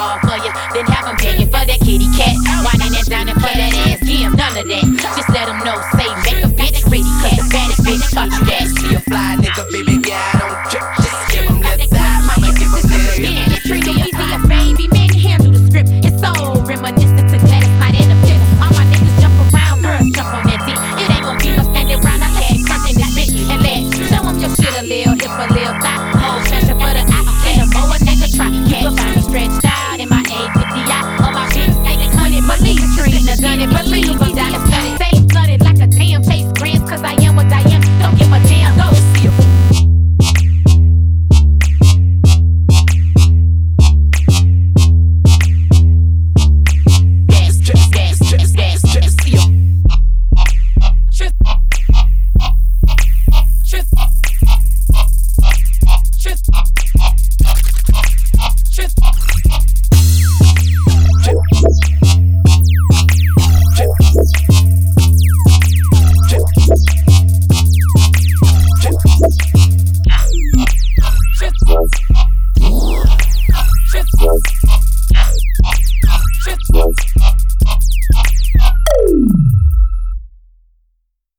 off of you, then how